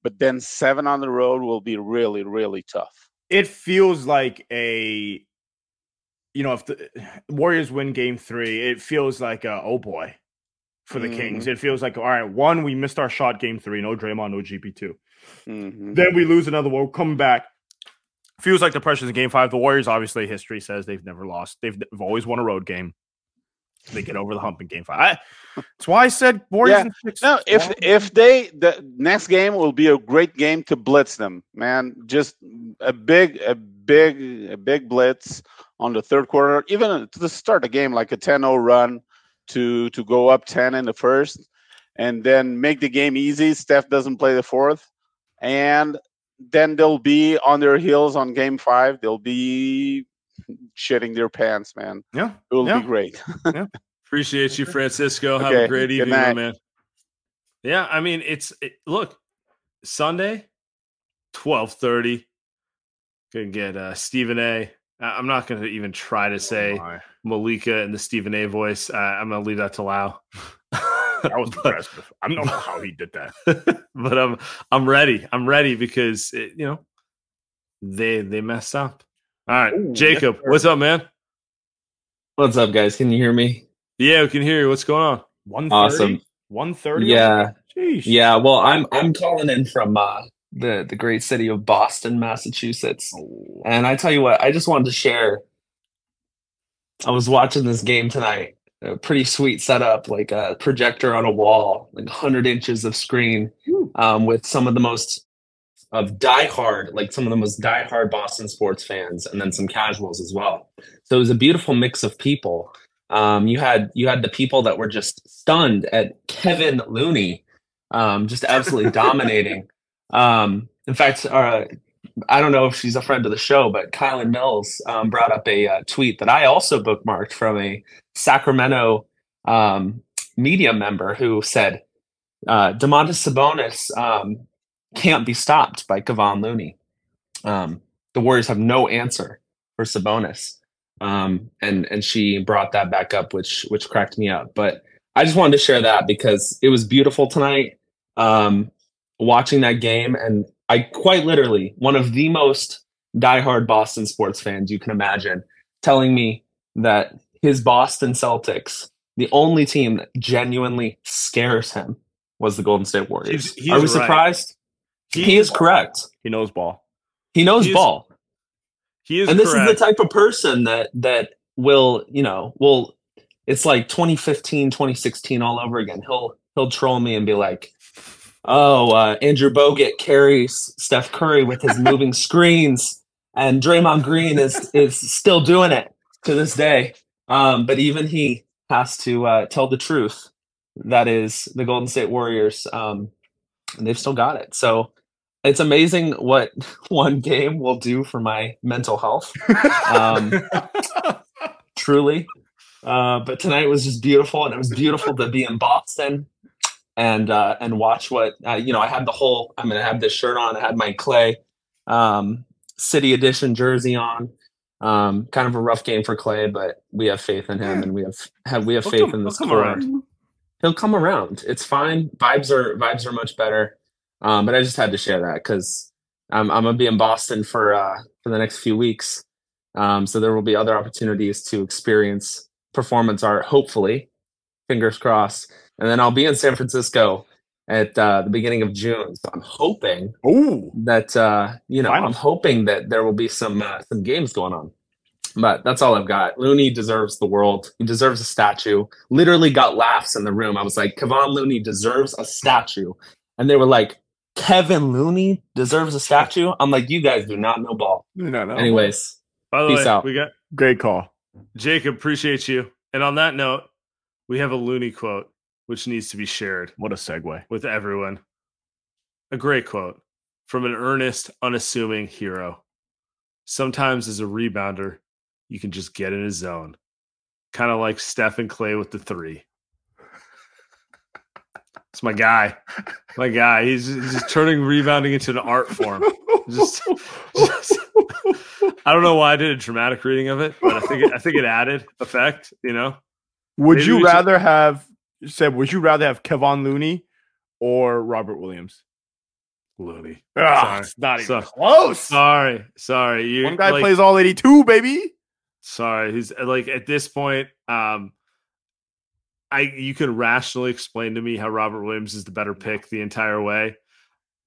But then seven on the road will be really, really tough. It feels like a, you know, if the Warriors win game three, it feels like a, oh boy, for the mm-hmm. Kings. It feels like, all right, one, we missed our shot game three. No Draymond, no G P two. Mm-hmm. Then we lose another one. We'll come back. Feels like the pressure's in game five. The Warriors, obviously, history says they've never lost. They've, they've always won a road game. They get over the hump in game five. I, that's why I said Warriors. Yeah. Six, no, if five. if they the next game will be a great game to blitz them, man. Just a big, a big, a big blitz on the third quarter, even to the start of the game, like a ten oh run to to go up ten in the first, and then make the game easy. Steph doesn't play the fourth, and then they'll be on their heels on game five. They'll be shitting their pants, man. Yeah. It will yeah. be great. yeah. Appreciate you, Francisco. Have okay. a great evening, man. Yeah, I mean, it's it, – look, Sunday, twelve thirty. Could get uh, Stephen A. I'm not going to even try to say oh Malika in the Stephen A voice. Uh, I'm going to leave that to Lau. That was impressive. I don't know how he did that, but I'm I'm ready. I'm ready because it, you know they they messed up. All right, Ooh, Jacob, yes, what's up, man? What's up, guys? Can you hear me? Yeah, we can hear you. What's going on? One awesome. One thirty. Yeah. Jeez. Yeah. Well, I'm I'm calling in from uh, the the great city of Boston, Massachusetts, and I tell you what, I just wanted to share. I was watching this game tonight. A pretty sweet setup, like a projector on a wall, like one hundred inches of screen, um, with some of the most of diehard, like some of the most diehard Boston sports fans, and then some casuals as well. So it was a beautiful mix of people. Um, you had you had the people that were just stunned at Kevon Looney, um, just absolutely dominating. Um, in fact, uh, I don't know if she's a friend of the show, but Kylan Mills um, brought up a uh, tweet that I also bookmarked from a Sacramento um, media member who said, uh, Domantas Sabonis um, can't be stopped by Kevon Looney. Um, the Warriors have no answer for Sabonis. Um, and, and she brought that back up, which, which cracked me up. But I just wanted to share that because it was beautiful tonight um, watching that game. And I quite literally, one of the most diehard Boston sports fans you can imagine, telling me that his Boston Celtics, the only team that genuinely scares him, was the Golden State Warriors. He's, he's Are we right. surprised? He, he is correct. He knows ball. He knows he is, ball. He is, and this correct. is the type of person that that will, you know, will. It's like twenty fifteen, twenty sixteen all over again. He'll he'll troll me and be like, "Oh, uh, Andrew Bogut carries Steph Curry with his moving screens, and Draymond Green is is still doing it to this day." Um, but even he has to uh, tell the truth. That is the Golden State Warriors, um, and they've still got it. So it's amazing what one game will do for my mental health. Um, truly. Uh, but tonight was just beautiful, and it was beautiful to be in Boston and uh, and watch what uh, you know. I had the whole. I mean, I had this shirt on. I had my Klay um, City Edition jersey on. Um, kind of a rough game for Klay, but we have faith in him, and we have, have we have he'll faith come, in this squad. He'll come around. It's fine. Vibes are vibes are much better. Um, but I just had to share that because I'm I'm gonna be in Boston for uh, for the next few weeks. Um, so there will be other opportunities to experience performance art. Hopefully, fingers crossed. And then I'll be in San Francisco at uh, the beginning of June. So I'm hoping Ooh. that, uh, you know, Final. I'm hoping that there will be some uh, some games going on. But that's all I've got. Looney deserves the world. He deserves a statue. Literally got laughs in the room. I was like, Kevon Looney deserves a statue. And they were like, Kevin Looney deserves a statue? I'm like, you guys do not know ball. You don't know. Anyways, By the peace way, out. We got- Great call. Jacob, appreciate you. And on that note, we have a Looney quote, which needs to be shared. What a segue. With everyone. A great quote from an earnest, unassuming hero. Sometimes as a rebounder, you can just get in his zone. Kind of like Steph and Klay with the three. It's my guy. My guy. He's just, he's just turning rebounding into an art form. Just, just, I don't know why I did a dramatic reading of it, but I think it, I think it added effect, you know? Would Maybe you rather should... have said, would you rather have Kevon Looney or Robert Williams? Looney. Ugh, it's not even so, close. Sorry. Sorry. You, One guy like, plays all eighty-two, baby. Sorry. He's like, at this point, um, I you can rationally explain to me how Robert Williams is the better pick the entire way,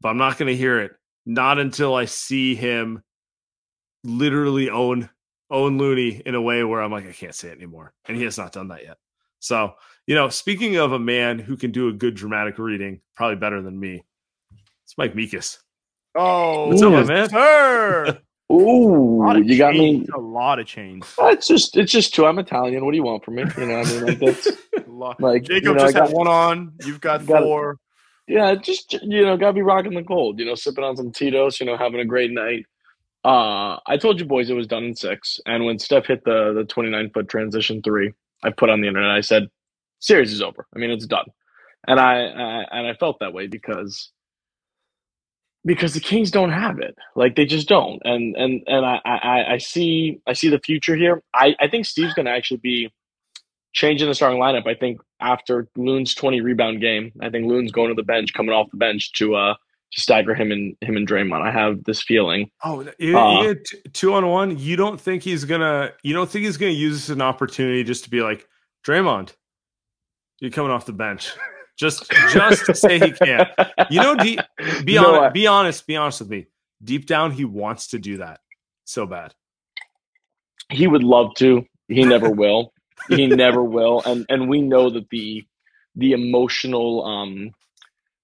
but I'm not going to hear it. Not until I see him literally own own Looney in a way where I'm like, I can't say it anymore. And he has not done that yet. So, you know, speaking of a man who can do a good dramatic reading, probably better than me, it's Mike Meekus. Oh, what's up, man? Sir. Ooh, you got me. A lot of change. Well, it's just, it's just true. I'm Italian. What do you want from me? You know, I mean, like that's like Jacob you know, just got, had one on. You've got, got four. Yeah, just you know, gotta be rocking the cold. You know, sipping on some Tito's. You know, having a great night. Uh, I told you boys it was done in six. And when Steph hit the the twenty-nine foot transition three, I put on the internet. I said, "Series is over. I mean, it's done." And I, I and I felt that way because. Because the Kings don't have it, like they just don't, and and and I I, I see I see the future here. I, I think Steve's going to actually be changing the starting lineup. I think after Loon's twenty rebound game, I think Loon's going to the bench, coming off the bench to uh to stagger him and him and Draymond. I have this feeling. Oh, you, uh, you two on one. You don't think he's gonna? You don't think he's gonna use this as an opportunity just to be like, Draymond, you're coming off the bench. Just, just to say he can't. You know, de- be no, honest. I- be honest. Be honest with me. Deep down, he wants to do that so bad. He would love to. He never will. He never will. And and we know that the the emotional um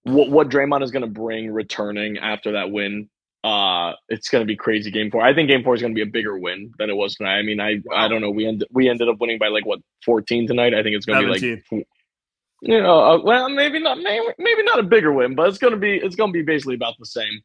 what what Draymond is going to bring returning after that win. Uh, it's going to be crazy. Game four. I think game four is going to be a bigger win than it was tonight. I mean, I wow. I don't know. We end, we ended up winning by like what fourteen tonight. I think it's going to be like. You know, uh, well, maybe not, maybe, maybe not a bigger win, but it's gonna be, it's gonna be basically about the same.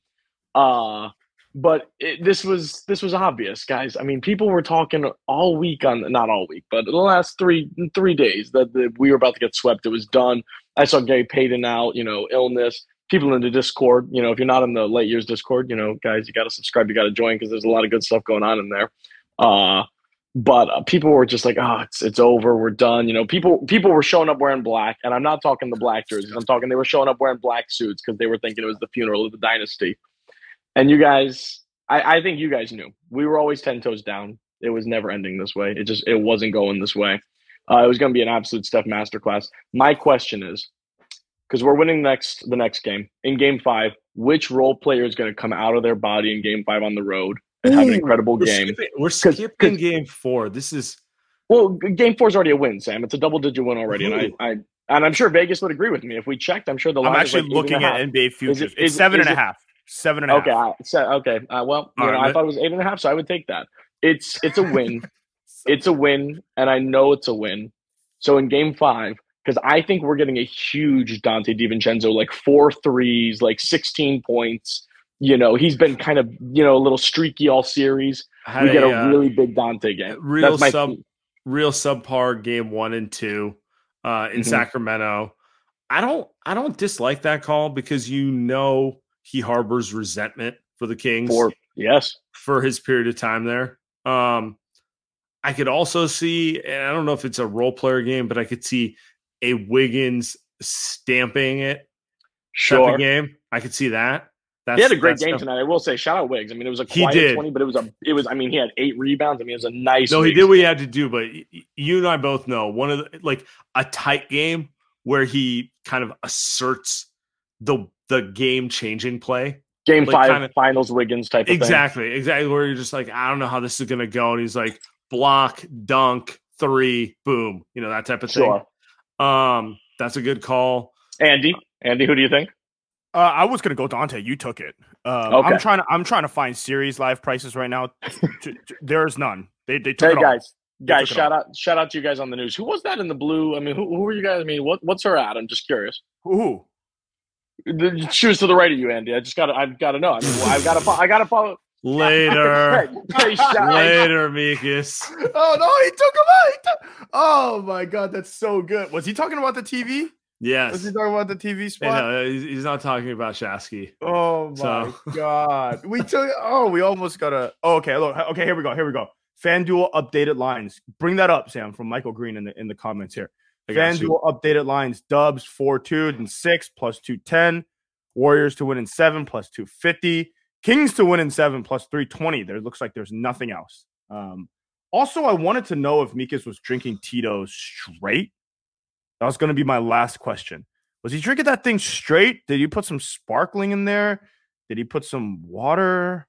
Uh, but it, this was, this was obvious, guys. I mean, people were talking all week on, not all week, but the last three three days that, that we were about to get swept. It was done. I saw Gary Payton out, you know, illness. People in the Discord, you know, if you're not in the late years Discord, you know, guys, you got to subscribe, you got to join because there's a lot of good stuff going on in there. Uh, But uh, people were just like, oh, it's it's over. We're done. You know, people people were showing up wearing black. And I'm not talking the black jerseys. I'm talking they were showing up wearing black suits because they were thinking it was the funeral of the dynasty. And you guys, I, I think you guys knew. We were always ten toes down. It was never ending this way. It just it wasn't going this way. Uh, it was going to be an absolute Steph masterclass. My question is, because we're winning next the next game, in game five, which role player is going to come out of their body in game five on the road? And have an incredible Ooh, we're game. Skipping, we're Cause, skipping cause, game four. This is well, game four is already a win, Sam. It's a double-digit win already, Ooh. and I, I and I'm sure Vegas would agree with me if we checked. I'm sure the line I'm actually like looking at N B A futures. It, it's is, seven is and a half. Seven and a okay, half. I, so, okay, okay. Uh, well, you know, right. I thought it was eight and a half, so I would take that. It's it's a win. It's a win, and I know it's a win. So in game five, because I think we're getting a huge Dante DiVincenzo, like four threes, like sixteen points. You know, he's been kind of, you know, a little streaky all series. We a, get a really big Dante game. Real sub, team. real subpar game one and two uh, in mm-hmm. Sacramento. I don't, I don't dislike that call because you know he harbors resentment for the Kings. For, yes, for his period of time there. Um, I could also see, and I don't know if it's a role player game, but I could see a Wiggins stamping it. Sure, type of game. I could see that. That's, he had a great game no, tonight. I will say, shout out Wiggs. I mean, it was a quiet twenty, but it was a, it was. I mean, he had eight rebounds. I mean, it was a nice. No, he did what he had to do. But you and I both know one of the, like a tight game where he kind of asserts the the game-changing play. Game like five, kinda, finals Wiggins type of exactly, thing. Exactly, exactly, where you're just like, I don't know how this is going to go. And he's like, block, dunk, three, boom, you know, that type of sure. thing. Um, that's a good call. Andy, Andy, who do you think? Uh, I was going to go Dante. You took it. Um, okay. I'm trying to I'm trying to find series live prices right now. There's none. They they took hey, it guys. All. Guys, shout out, shout out to you guys on the news. Who was that in the blue? I mean, who, who were you guys? I mean, what, what's her at? I'm just curious. Who? The, she was to the right of you, Andy. I just got, I've got to know. I mean, I've got to, I got to follow. Later, later, Meekis. Oh no, he took him out. Took... Oh my God, that's so good. Was he talking about the T V? Yes. Was he talking about the T V spot? No, he's not talking about Shasky. Oh my so. God, we took. Oh, we almost got a. Oh, okay, look. Okay, here we go. Here we go. FanDuel updated lines. Bring that up, Sam, from Michael Green in the in the comments here. FanDuel updated lines. Dubs four two and six plus two ten. Warriors to win in seven plus two fifty. Kings to win in seven plus three twenty. There looks like there's nothing else. Um, also, I wanted to know if Meekis was drinking Tito's straight. That was going to be my last question. Was he drinking that thing straight? Did he put some sparkling in there? Did he put some water?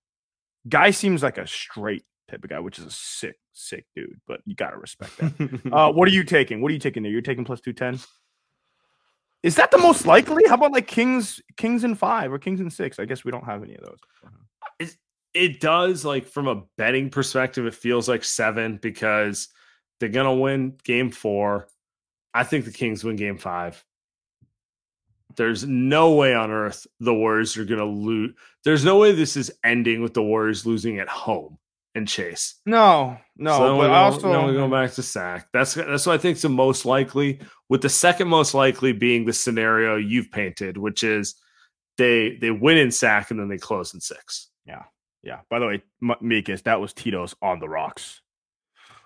Guy seems like a straight type of guy, which is a sick, sick dude, but you got to respect that. uh, what are you taking? What are you taking there? You're taking plus two ten? Is that the most likely? How about like Kings Kings in five or Kings in six? I guess we don't have any of those. It, it does, like, from a betting perspective, it feels like seven because they're going to win game four. I think the Kings win game five. There's no way on earth the Warriors are going to lose. There's no way this is ending with the Warriors losing at home. And Chase. No, no. So but go, also, no, we go back to Sac. That's that's what I think is the most likely. With the second most likely being the scenario you've painted, which is they they win in Sac and then they close in six. Yeah, yeah. By the way, Meekis, that was Tito's on the rocks.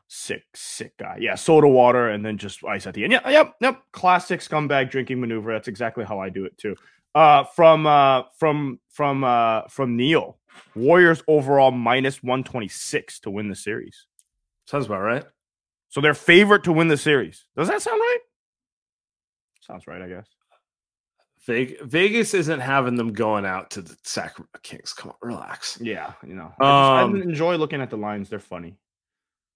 Sick, sick guy. Yeah, soda water and then just ice at the end. Yeah, yep, yep. Classic scumbag drinking maneuver. That's exactly how I do it too. Uh, from uh, from from uh, from Neil. Warriors overall minus one twenty-six to win the series. Sounds about right. So they're favorite to win the series. Does that sound right? Sounds right, I guess. Vegas isn't having them going out to the Sacramento Kings. Come on, relax. Yeah, you know. I, just, um, I enjoy looking at the lines. They're funny.